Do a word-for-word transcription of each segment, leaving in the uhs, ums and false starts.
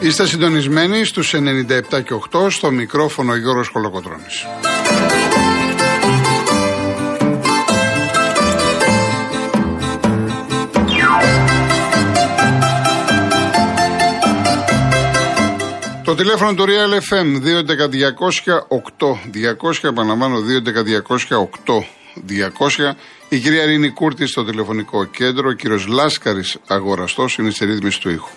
Είστε συντονισμένοι στους ενενήντα επτά και οκτώ, στο μικρόφωνο Γιώργος Κολοκοτρώνης. Το τηλέφωνο του Real εφ εμ δύο έντεκα διακόσια οκτώ διακόσια, επαναλαμβάνω δύο έντεκα διακόσια οκτώ διακόσια. Η κυρία Αρίνη Κούρτη στο τηλεφωνικό κέντρο, ο κύριος Λάσκαρης Αγοραστός είναι στη ρύθμιση του ήχου.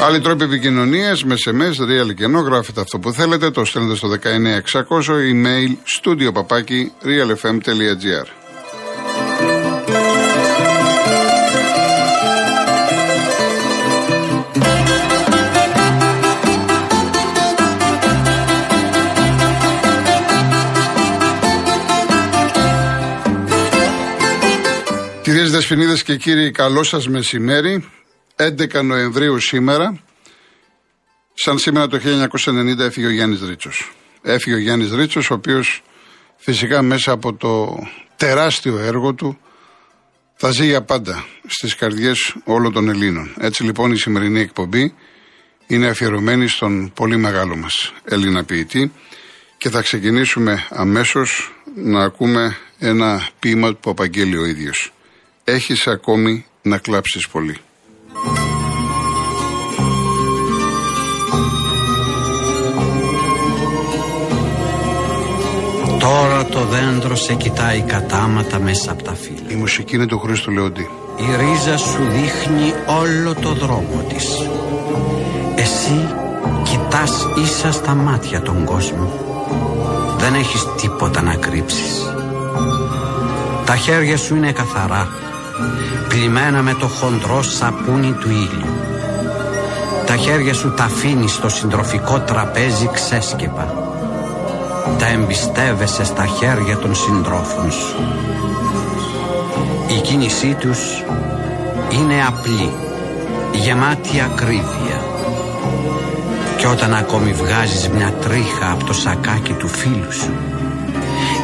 Άλλοι τρόποι επικοινωνίας, με ες εμ ες, Real και ενώ γράφετε αυτό που θέλετε, το στέλνετε στο δεκαεννιά εξακόσια, email studio παπάκι realfm.gr. Κυρίες Δεσποινίδες και κύριοι, καλό σας μεσημέρι. έντεκα Νοεμβρίου σήμερα, σαν σήμερα το χίλια εννιακόσια ενενήντα, έφυγε ο Γιάννης Ρίτσος. Έφυγε ο Γιάννης Ρίτσος, ο οποίος φυσικά μέσα από το τεράστιο έργο του θα ζει για πάντα στις καρδιές όλων των Ελλήνων. Έτσι λοιπόν η σημερινή εκπομπή είναι αφιερωμένη στον πολύ μεγάλο μας Έλληνα ποιητή και θα ξεκινήσουμε αμέσως να ακούμε ένα ποίημα που απαγγέλει ο ίδιος. Έχεις ακόμη να κλάψεις πολύ. Τώρα το δέντρο σε κοιτάει κατάματα μέσα από τα φύλλα. Η μουσική είναι του Χρήστου Λεοντή. Η ρίζα σου δείχνει όλο το δρόμο της. Εσύ κοιτάς ίσα στα μάτια τον κόσμο. Δεν έχεις τίποτα να κρύψεις. Τα χέρια σου είναι καθαρά, πλημμένα με το χοντρό σαπούνι του ήλιου. Τα χέρια σου τα αφήνεις στο συντροφικό τραπέζι ξέσκεπα. Τα εμπιστεύεσαι στα χέρια των συντρόφων σου. Η κίνησή τους είναι απλή, γεμάτη ακρίβεια. Και όταν ακόμη βγάζεις μια τρίχα από το σακάκι του φίλου σου,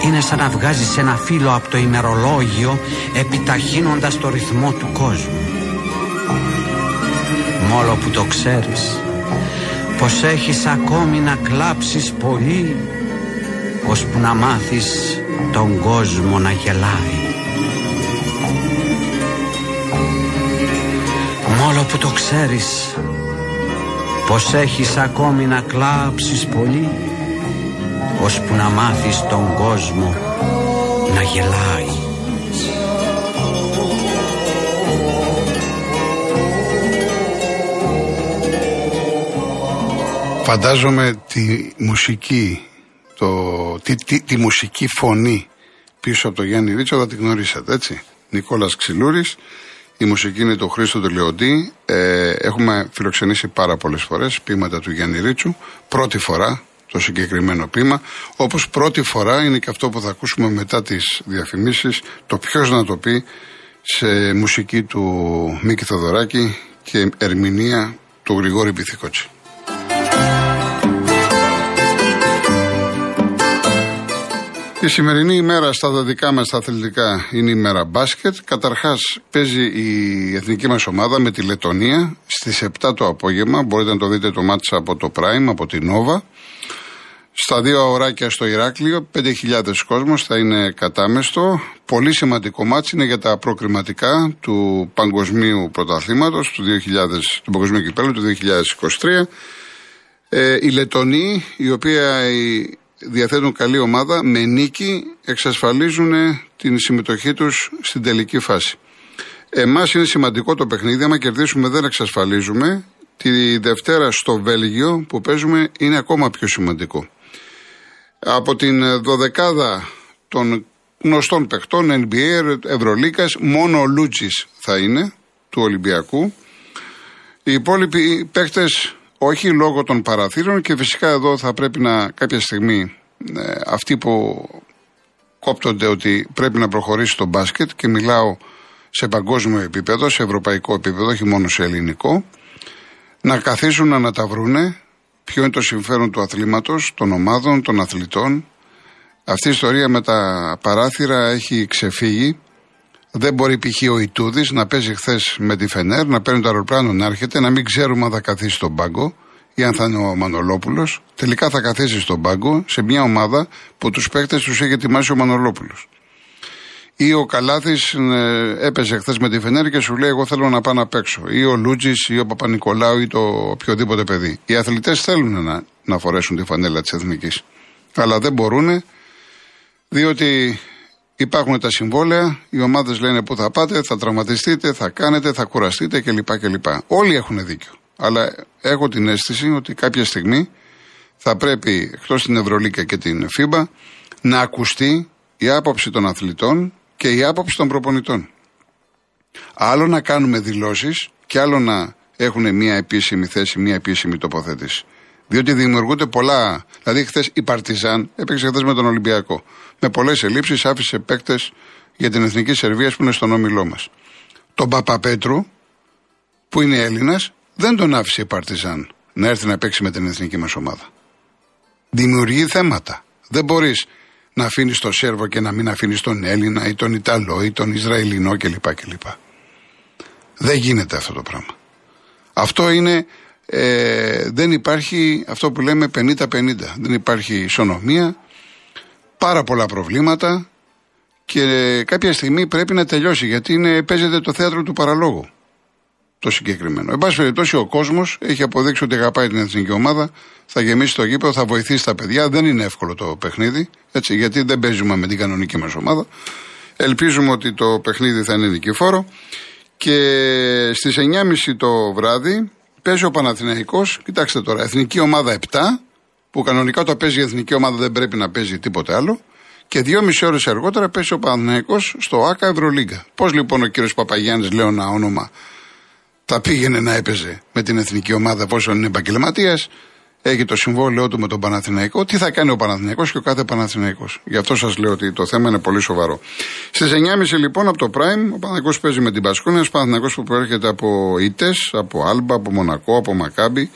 είναι σαν να βγάζεις ένα φύλλο από το ημερολόγιο, επιταχύνοντας το ρυθμό του κόσμου. Μόλο που το ξέρεις πως έχεις ακόμη να κλάψεις πολύ, ώσπου να μάθεις τον κόσμο να γελάει. Μόλο που το ξέρεις πως έχεις ακόμη να κλάψεις πολύ, ώσπου να μάθεις τον κόσμο να γελάει. Φαντάζομαι τη μουσική, το, τη, τη, τη μουσική φωνή πίσω από τον Γιάννη Ρίτσο θα την γνωρίσατε, έτσι. Νικόλας Ξυλούρης, η μουσική είναι του Χρήστου του Λεοντή. Ε, έχουμε φιλοξενήσει πάρα πολλές φορές ποίηματα του Γιάννη Ρίτσου. Πρώτη φορά το συγκεκριμένο ποίημα, όπως πρώτη φορά είναι και αυτό που θα ακούσουμε μετά τις διαφημίσεις, το ποιος να το πει, σε μουσική του Μίκη Θεοδωράκη και ερμηνεία του Γρηγόρη Πιθήκοτση. Η σημερινή ημέρα στα δυτικά μας τα αθλητικά είναι η ημέρα μπάσκετ. Καταρχάς παίζει η εθνική μας ομάδα με τη Λετονία στις επτά το απόγευμα. Μπορείτε να το δείτε το μάτς από το Prime, από την Nova. Στα δύο αωράκια στο Ηράκλειο, πέντε χιλιάδες κόσμος, θα είναι κατάμεστο. Πολύ σημαντικό μάτς είναι για τα προκριματικά του Παγκοσμίου Πρωταθλήματος, του, του Παγκοσμίου Κυπέλλου του δύο χιλιάδες είκοσι τρία. Ε, οι Λετονοί, οι οποίοι διαθέτουν καλή ομάδα, με νίκη εξασφαλίζουν την συμμετοχή τους στην τελική φάση. Εμάς είναι σημαντικό το παιχνίδι, άμα κερδίσουμε δεν εξασφαλίζουμε. Τη Δευτέρα στο Βέλγιο που παίζουμε είναι ακόμα πιο σημαντικό. Από την δωδεκάδα των γνωστών παιχτών, εν μπι έι, Ευρωλίκας, μόνο ο Λούτζης θα είναι, του Ολυμπιακού. Οι υπόλοιποι παίχτες όχι, λόγω των παραθύρων, και φυσικά εδώ θα πρέπει να κάποια στιγμή ε, αυτοί που κόπτονται ότι πρέπει να προχωρήσει το μπάσκετ, και μιλάω σε παγκόσμιο επίπεδο, σε ευρωπαϊκό επίπεδο, όχι μόνο σε ελληνικό, να καθίσουν να αναταυρούνε ποιο είναι το συμφέρον του αθλήματος, των ομάδων, των αθλητών, Αυτή η ιστορία με τα παράθυρα έχει ξεφύγει. Δεν μπορεί π.χ. ο Ιτούδης να παίζει χθες με τη Φενέρ, να παίρνει το αεροπλάνο, να έρχεται, να μην ξέρουμε αν θα καθίσει στον πάγκο ή αν θα είναι ο Μανολόπουλος. Τελικά θα καθίσει στον πάγκο σε μια ομάδα που τους παίκτες τους έχει ετοιμάσει ο Μανολόπουλος. Ή ο Καλάθης έπαιζε χθες με τη Φενέρ και σου λέει: εγώ θέλω να πάω να παίξω. Ή ο Λούτζης ή ο Παπα-Νικολάου ή το οποιοδήποτε παιδί. Οι αθλητές θέλουν να, να φορέσουν τη φανέλα της εθνικής. Αλλά δεν μπορούν, διότι υπάρχουν τα συμβόλαια, οι ομάδες λένε πού θα πάτε, θα τραυματιστείτε, θα κάνετε, θα κουραστείτε κλπ. κλπ. Όλοι έχουν δίκιο. Αλλά έχω την αίσθηση ότι κάποια στιγμή θα πρέπει, εκτός την Ευρωλίκα και την Φίμπα, να ακουστεί η άποψη των αθλητών και η άποψη των προπονητών. Άλλο να κάνουμε δηλώσεις και άλλο να έχουν μια επίσημη θέση, μια επίσημη τοποθέτηση. Διότι δημιουργούνται πολλά. Δηλαδή, χθες η Παρτιζάν έπαιξε χθες με τον Ολυμπιακό. Με πολλές ελλείψεις, άφησε παίκτες για την εθνική Σερβία που είναι στον όμιλό μας. Τον Παπα Πέτρου, που είναι Έλληνας, δεν τον άφησε η Παρτιζάν να έρθει να παίξει με την εθνική μας ομάδα. Δημιουργεί θέματα. Δεν μπορείς να αφήνεις τον Σέρβο και να μην αφήνεις τον Έλληνα ή τον Ιταλό ή τον Ισραηλινό κλπ. κλπ. Δεν γίνεται αυτό το πράγμα. Αυτό είναι. Ε, δεν υπάρχει αυτό που λέμε πενήντα πενήντα. Δεν υπάρχει ισονομία. Πάρα πολλά προβλήματα. Και κάποια στιγμή πρέπει να τελειώσει, γιατί είναι, παίζεται το θέατρο του παραλόγου το συγκεκριμένο. Εν πάση περιπτώσει, ο κόσμος έχει αποδείξει ότι αγαπάει την εθνική ομάδα. Θα γεμίσει το γήπεδο, θα βοηθήσει τα παιδιά. Δεν είναι εύκολο το παιχνίδι, έτσι, γιατί δεν παίζουμε με την κανονική μας ομάδα. Ελπίζουμε ότι το παιχνίδι θα είναι νικηφόρο. Και στις εννιά και μισή το βράδυ παίζει ο Παναθηναϊκός, κοιτάξτε τώρα, εθνική ομάδα επτά, που κανονικά όταν παίζει η εθνική ομάδα δεν πρέπει να παίζει τίποτε άλλο, και δυόμιση ώρες αργότερα παίζει ο Παναθηναϊκός στο ΆΚΑ Ευρωλίγκα. Πώς λοιπόν ο κύριος Παπαγιάννης, λέω ένα όνομα, θα πήγαινε να έπαιζε με την εθνική ομάδα, εφόσον είναι επαγγελματίας, έχει το συμβόλαιό του με τον Παναθηναϊκό, τι θα κάνει ο Παναθηναϊκός και ο κάθε Παναθηναϊκός. Γι' αυτό σας λέω ότι το θέμα είναι πολύ σοβαρό. Στις εννιά και μισή λοιπόν από το Prime, ο Παναθηναϊκός παίζει με την Πασκόνη, ένας Παναθηναϊκός που προέρχεται από Ήτες, από Άλμπα, από Μονακό, από Μακάμπι,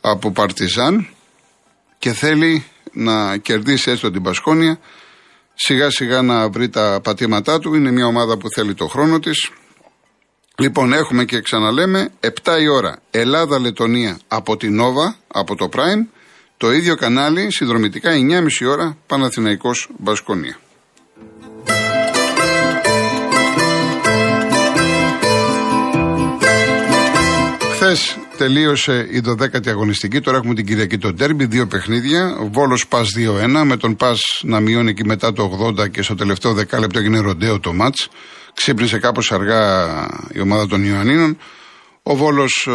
από Παρτιζάν και θέλει να κερδίσει έστω την Πασκόνια, σιγά σιγά να βρει τα πατήματά του. Είναι μια ομάδα που θέλει το χρόνο της. Λοιπόν, έχουμε και ξαναλέμε, επτά η ώρα, Ελλάδα-Λετωνία από την Nova, από το Prime, το ίδιο κανάλι, συνδρομητικά, εννιά και μισή ώρα, Παναθηναϊκός Μπασκονία. Χθες τελείωσε η δωδέκατη αγωνιστική, τώρα έχουμε την Κυριακή το ντέρμπι, δύο παιχνίδια, Βόλος Πας δύο ένα, με τον Πας να μειώνει και μετά το ογδόντα και στο τελευταίο δεκάλεπτο έγινε ροντέο το μάτς. Ξύπνησε κάπως αργά η ομάδα των Ιωαννίνων. Ο Βόλος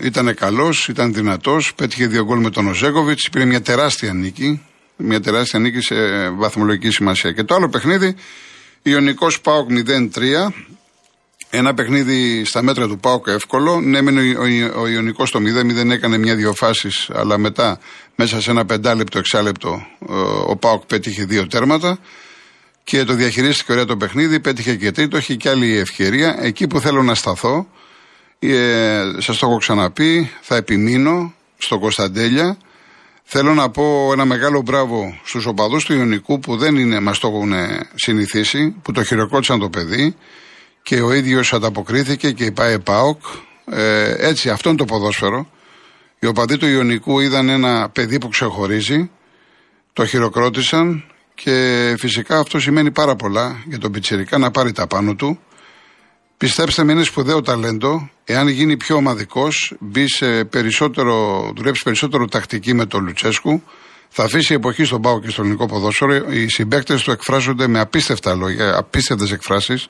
ε, ήταν καλός, ήταν δυνατός, πέτυχε δύο γκολ με τον Οζέγκοβιτ, πήρε μια τεράστια νίκη, μια τεράστια νίκη σε βαθμολογική σημασία. Και το άλλο παιχνίδι, Ιωνικός ΠΑΟΚ μηδέν τρία, ένα παιχνίδι στα μέτρα του ΠΑΟΚ εύκολο. Ναι, ο Ιωνικός το μηδέν μηδέν έκανε μια-δυο φάσεις, αλλά μετά μέσα σε ένα πεντάλεπτο, εξάλεπτο ε, ο ΠΑΟΚ πέτυχε δύο τέρματα. Και το διαχειρίστηκε ωραία το παιχνίδι, πέτυχε και τρίτο, είχε και άλλη ευκαιρία. Εκεί που θέλω να σταθώ, ε, σας το έχω ξαναπεί, θα επιμείνω στο Κωνσταντέλια. Θέλω να πω ένα μεγάλο μπράβο στους οπαδούς του Ιωνικού που δεν είναι, μας το έχουν συνηθίσει, που το χειροκρότησαν το παιδί και ο ίδιος ανταποκρίθηκε και πάει ΠΑΟΚ. Ε, έτσι, αυτό είναι το ποδόσφαιρο. Οι οπαδοί του Ιωνικού είδαν ένα παιδί που ξεχωρίζει, το χειροκρότησαν. Και φυσικά αυτό σημαίνει πάρα πολλά για τον πιτσιρικά να πάρει τα πάνω του. Πιστέψτε με, είναι σπουδαίο ταλέντο. Εάν γίνει πιο ομαδικός, μπει σε περισσότερο, δουλέψει περισσότερο τακτική με τον Λουτσέσκου, θα αφήσει εποχή στον ΠΑΟΚ και στο ελληνικό ποδόσφαιρο. Οι συμπαίκτες του εκφράζονται με απίστευτα λόγια, απίστευτες εκφράσεις.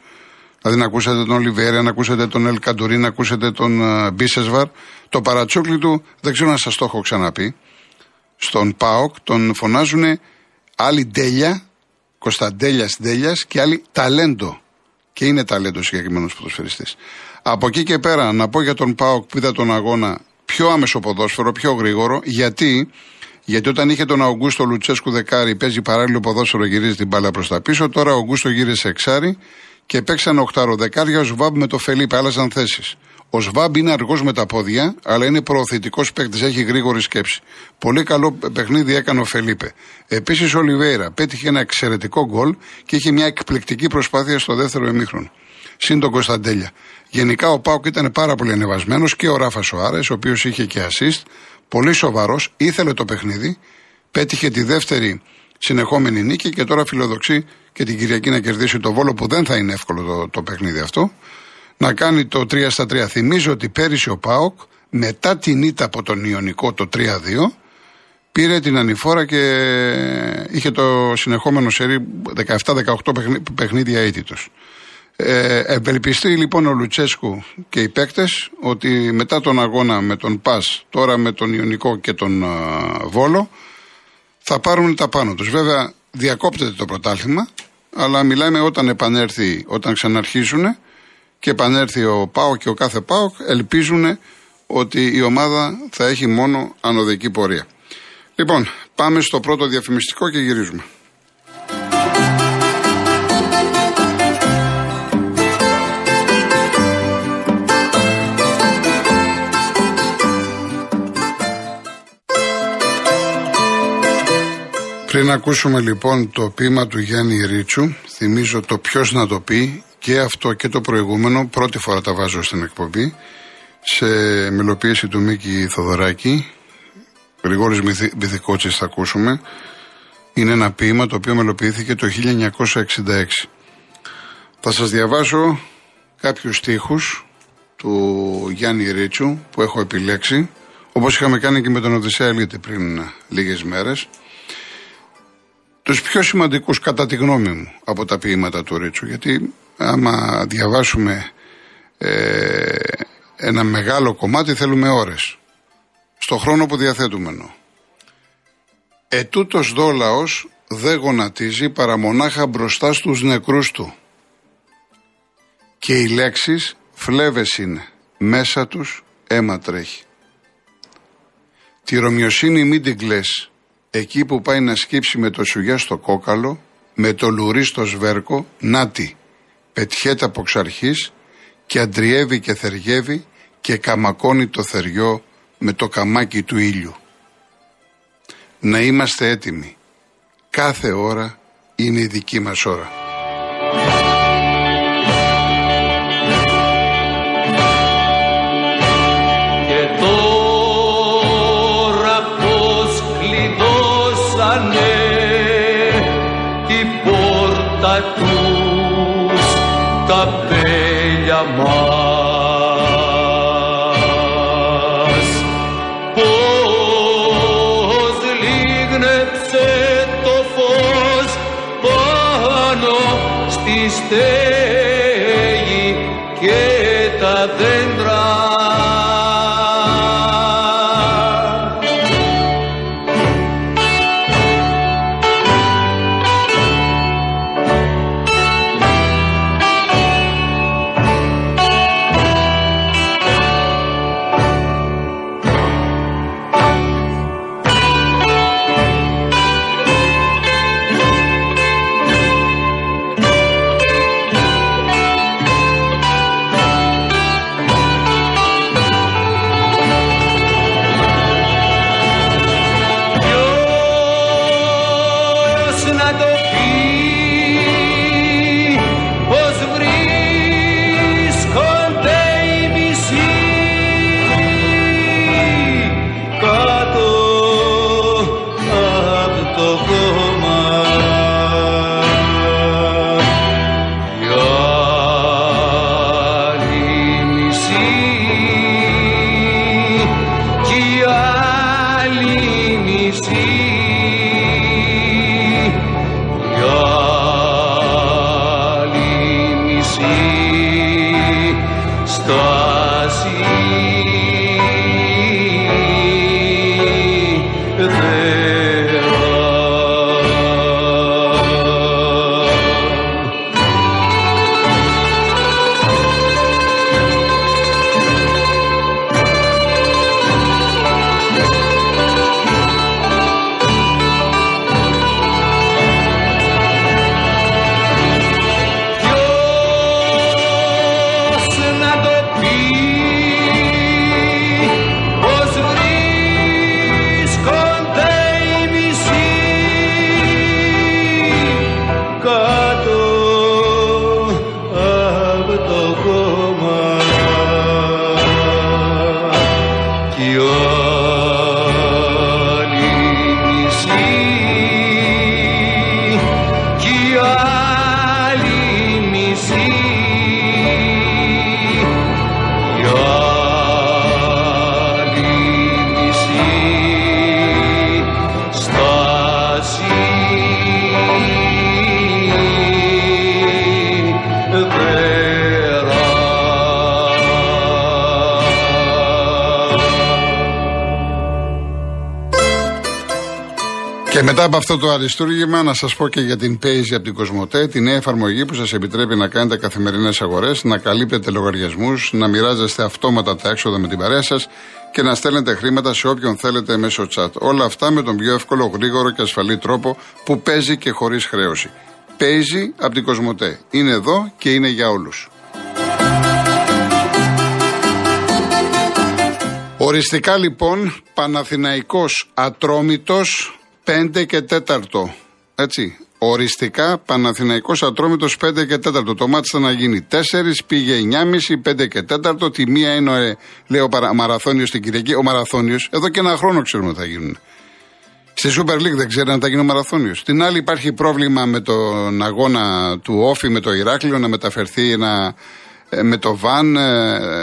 Δηλαδή, να ακούσετε τον Ολιβέρια, να ακούσετε τον Ελ Καντουρί, να ακούσετε τον Μπίσεσβαρ. Το παρατσούκλι του, δεν ξέρω αν σας το έχω ξαναπεί. Στον ΠΑΟΚ τον φωνάζουν άλλοι Ντέλια, Κωνσταντέλια Ντέλια και άλλοι ταλέντο. Και είναι ταλέντο συγκεκριμένο ποδοσφαιριστή. Από εκεί και πέρα, να πω για τον ΠΑΟΚ που είδα τον αγώνα πιο άμεσο ποδόσφαιρο, πιο γρήγορο. Γιατί, γιατί όταν είχε τον Αουγκούστο Λουτσέσκου δεκάρι, παίζει παράλληλο ποδόσφαιρο, γυρίζει την μπάλα προς τα πίσω. Τώρα ο Αουγκούστο γύρισε εξάρι και παίξαν οχτάροδεκάρια ο Σβάμπ με το Φελίπε, άλλαζαν θέσεις. Ο Σβάμπ είναι αργός με τα πόδια, αλλά είναι προωθητικός παίκτης, έχει γρήγορη σκέψη. Πολύ καλό παιχνίδι έκανε ο Φελίπε. Επίσης ο Ολιβέιρα πέτυχε ένα εξαιρετικό γκολ και είχε μια εκπληκτική προσπάθεια στο δεύτερο ημίχρονο. Συν τον Κωνσταντέλια. Γενικά ο Πάοκ ήταν πάρα πολύ ανεβασμένος και ο Ράφα Σοάρες, ο οποίος είχε και assist. Πολύ σοβαρός, ήθελε το παιχνίδι, πέτυχε τη δεύτερη συνεχόμενη νίκη και τώρα φιλοδοξεί και την Κυριακή να κερδίσει το Βόλο, που δεν θα είναι εύκολο το, το παιχνίδι αυτό. Να κάνει το τρία στα τρία. Θυμίζω ότι πέρυσι ο ΠΑΟΚ μετά την ήττα από τον Ιωνικό το τρία δύο πήρε την ανηφόρα και είχε το συνεχόμενο σερί δεκαεπτά δεκαοκτώ παιχνίδια αίτητος. Ε, ευελπιστεί λοιπόν ο Λουτσέσκου και οι παίκτες ότι μετά τον αγώνα με τον ΠΑΣ, τώρα με τον Ιωνικό και τον Βόλο, θα πάρουν τα πάνω τους. Βέβαια διακόπτεται το πρωτάθλημα, αλλά μιλάμε όταν επανέρθει, όταν ξαναρχίσουν και επανέρθει ο ΠΑΟΚ και ο κάθε ΠΑΟΚ, ελπίζουν ότι η ομάδα θα έχει μόνο ανωδική πορεία. Λοιπόν, πάμε στο πρώτο διαφημιστικό και γυρίζουμε. Πριν ακούσουμε λοιπόν το ποίημα του Γιάννη Ρίτσου, θυμίζω το ποιος να το πει, και αυτό και το προηγούμενο, πρώτη φορά τα βάζω στην εκπομπή, σε μελοποίηση του Μίκη Θεοδωράκη. Γρηγόρης Πιθήκοτσης θα ακούσουμε. Είναι ένα ποίημα το οποίο μελοποιήθηκε το χίλια εννιακόσια εξήντα έξι. Θα σας διαβάσω κάποιους στίχους του Γιάννη Ρίτσου που έχω επιλέξει, όπως είχαμε κάνει και με τον Οδυσσέα Ελύτη πριν λίγες μέρες. Τους πιο σημαντικούς κατά τη γνώμη μου από τα ποίηματα του Ρίτσου, γιατί άμα διαβάσουμε ε, ένα μεγάλο κομμάτι θέλουμε ώρες, στο χρόνο που διαθέτουμε. Ετούτος δω λαός δε γονατίζει παρά μονάχα μπροστά στους νεκρούς του, και οι λέξεις φλέβες είναι, μέσα τους αίμα τρέχει. Τη ρωμιοσύνη μην την κλαις, εκεί που πάει να σκύψει με το σουγιά στο κόκαλο, με το λουρί στο σβέρκο, νάτι, πετιέται από ξαρχής και αντριεύει και θεριεύει και καμακώνει το θεριό με το καμάκι του ήλιου. Να είμαστε έτοιμοι. Κάθε ώρα είναι η δική μας ώρα. Και τώρα πως κλειδώσανε την πόρτα του τα πέλια μας, πως λίγνεψε το φως πάνω στη στέγη και τα δέντρα. Be Και μετά από αυτό το αριστούργημα να σας πω και για την Paisy από την Κοσμοτέ, τη νέα εφαρμογή που σας επιτρέπει να κάνετε καθημερινές αγορές, να καλύπτετε λογαριασμούς, να μοιράζεστε αυτόματα τα έξοδα με την παρέα σας και να στέλνετε χρήματα σε όποιον θέλετε μέσω chat. Όλα αυτά με τον πιο εύκολο, γρήγορο και ασφαλή τρόπο που παίζει και χωρίς χρέωση. Paisy από την Κοσμοτέ. Είναι εδώ και είναι για όλους. Οριστικά λοιπόν, Παναθηναϊκός Ατρόμητος πέντε και τέταρτο. Έτσι. Οριστικά Παναθηναϊκός Ατρόμητος πέντε και τέταρτο. Το μάτς θα να γίνει τέσσερα, πήγε εννιά και μισή, πέντε και τέταρτο. Τη μία είναι, λέει, ο Μαραθώνιος την Κυριακή. Ο Μαραθώνιος, εδώ και ένα χρόνο ξέρουμε ότι θα γίνουν. Στη Super League δεν ξέρανε ότι θα γίνει ο Μαραθώνιος. Την άλλη υπάρχει πρόβλημα με τον αγώνα του Όφη με το Ηράκλειο να μεταφερθεί ένα. Με το βαν,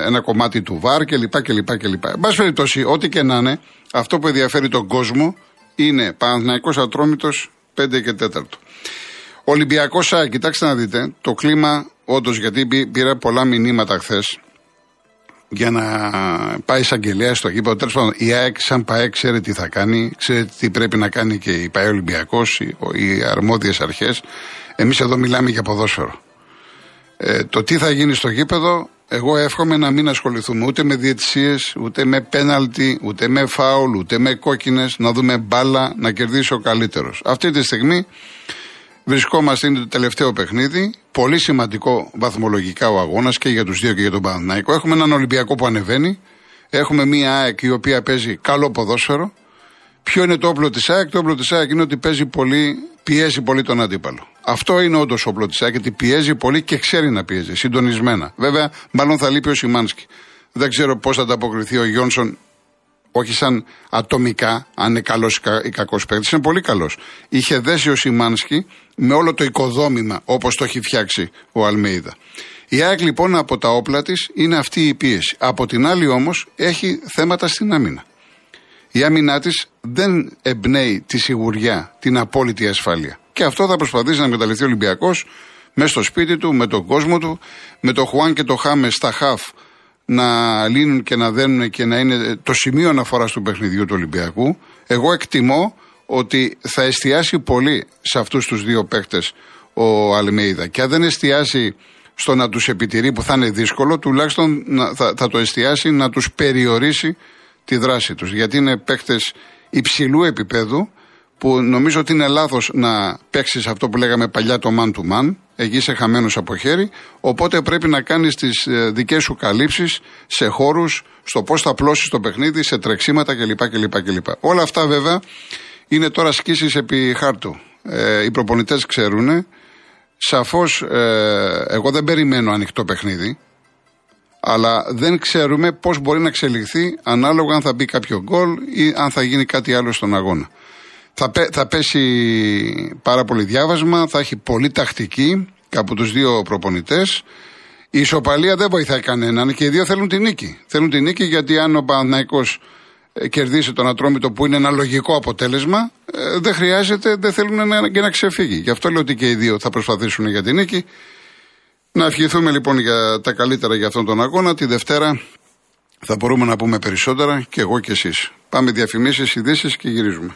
ένα κομμάτι του βαρ κλπ. κλπ, κλπ. Εν πάση περιπτώσει, ό,τι και να είναι, αυτό που ενδιαφέρει τον κόσμο είναι Παναθηναϊκός Ατρόμητος πέντε και τέταρτο. Ολυμπιακός ΣΑΕΚ, κοιτάξτε να δείτε, το κλίμα όντως, γιατί πήρα πολλά μηνύματα χθες για να πάει εισαγγελέα στο γήπεδο. Τέλος πάντων, η ΑΕΚ σαν ΠΑΕ ξέρει τι θα κάνει, ξέρει τι πρέπει να κάνει και η ΠΑΕ Ολυμπιακός, οι αρμόδιες αρχές. Εμείς εδώ μιλάμε για ποδόσφαιρο. Ε, το τι θα γίνει στο γήπεδο, εγώ εύχομαι να μην ασχοληθούμε ούτε με διαιτησίες, ούτε με πέναλτι, ούτε με φάουλ, ούτε με κόκκινες, να δούμε μπάλα, να κερδίσει ο καλύτερος. Αυτή τη στιγμή βρισκόμαστε, είναι το τελευταίο παιχνίδι, πολύ σημαντικό βαθμολογικά ο αγώνας και για τους δύο και για τον Παναθηναϊκό. Έχουμε έναν Ολυμπιακό που ανεβαίνει, έχουμε μία ΑΕΚ η οποία παίζει καλό ποδόσφαιρο. Ποιο είναι το όπλο της ΑΕΚ? Το όπλο της ΑΕΚ είναι ότι παίζει πολύ, πιέζει πολύ τον αντίπαλο. Αυτό είναι όντως όπλο της ΑΕΚ, γιατί πιέζει πολύ και ξέρει να πιέζει, συντονισμένα. Βέβαια, μάλλον θα λείπει ο Σιμάνσκι. Δεν ξέρω πώς θα ανταποκριθεί ο Γιόνσον, όχι σαν ατομικά, αν είναι καλός ή κακός παίκτης. Είναι πολύ καλός. Είχε δέσει ο Σιμάνσκι με όλο το οικοδόμημα όπως το έχει φτιάξει ο Αλμείδα. Η ΑΕΚ λοιπόν από τα όπλα της είναι αυτή η πίεση. Από την άλλη όμως έχει θέματα στην άμυνα. Η άμυνά της δεν εμπνέει τη σιγουριά, την απόλυτη ασφάλεια. Και αυτό θα προσπαθήσει να εκμεταλλευτεί ο Ολυμπιακός μέσα στο σπίτι του, με τον κόσμο του, με τον Χουάν και τον Χάμες στα χαφ να λύνουν και να δένουν και να είναι το σημείο αναφοράς του παιχνιδιού του Ολυμπιακού. Εγώ εκτιμώ ότι θα εστιάσει πολύ σε αυτούς τους δύο παίκτες ο Αλμείδα. Και αν δεν εστιάσει στο να τους επιτηρεί, που θα είναι δύσκολο, τουλάχιστον θα, θα το εστιάσει να τους περιορίσει τη δράση τους, γιατί είναι παίκτες υψηλού επίπεδου που νομίζω ότι είναι λάθος να παίξεις αυτό που λέγαμε παλιά το man to man, εκεί είσαι χαμένος από χέρι, οπότε πρέπει να κάνεις τις δικές σου καλύψεις σε χώρους, στο πώς θα πλώσεις το παιχνίδι, σε τρεξίματα κλπ. κλπ, κλπ. Όλα αυτά βέβαια είναι τώρα σκήσεις επί χάρτου. Ε, οι προπονητές ξέρουν, σαφώς ε, εγώ δεν περιμένω ανοιχτό παιχνίδι, αλλά δεν ξέρουμε πώς μπορεί να εξελιχθεί ανάλογα αν θα μπει κάποιο γκολ ή αν θα γίνει κάτι άλλο στον αγώνα. Θα, πέ, θα πέσει πάρα πολύ διάβασμα, θα έχει πολύ τακτική και από τους δύο προπονητές. Η ισοπαλία δεν βοηθάει κανέναν και οι δύο θέλουν τη νίκη. Θέλουν τη νίκη γιατί αν ο Παναθηναϊκός κερδίσει τον Ατρόμητο, που είναι ένα λογικό αποτέλεσμα, δεν χρειάζεται, δεν θέλουν να, και να ξεφύγει. Γι' αυτό λέω ότι και οι δύο θα προσπαθήσουν για τη νίκη. Να ευχηθούμε λοιπόν για τα καλύτερα για αυτόν τον αγώνα. Τη Δευτέρα θα μπορούμε να πούμε περισσότερα και εγώ και εσείς. Πάμε διαφημίσεις, ειδήσεις και γυρίζουμε.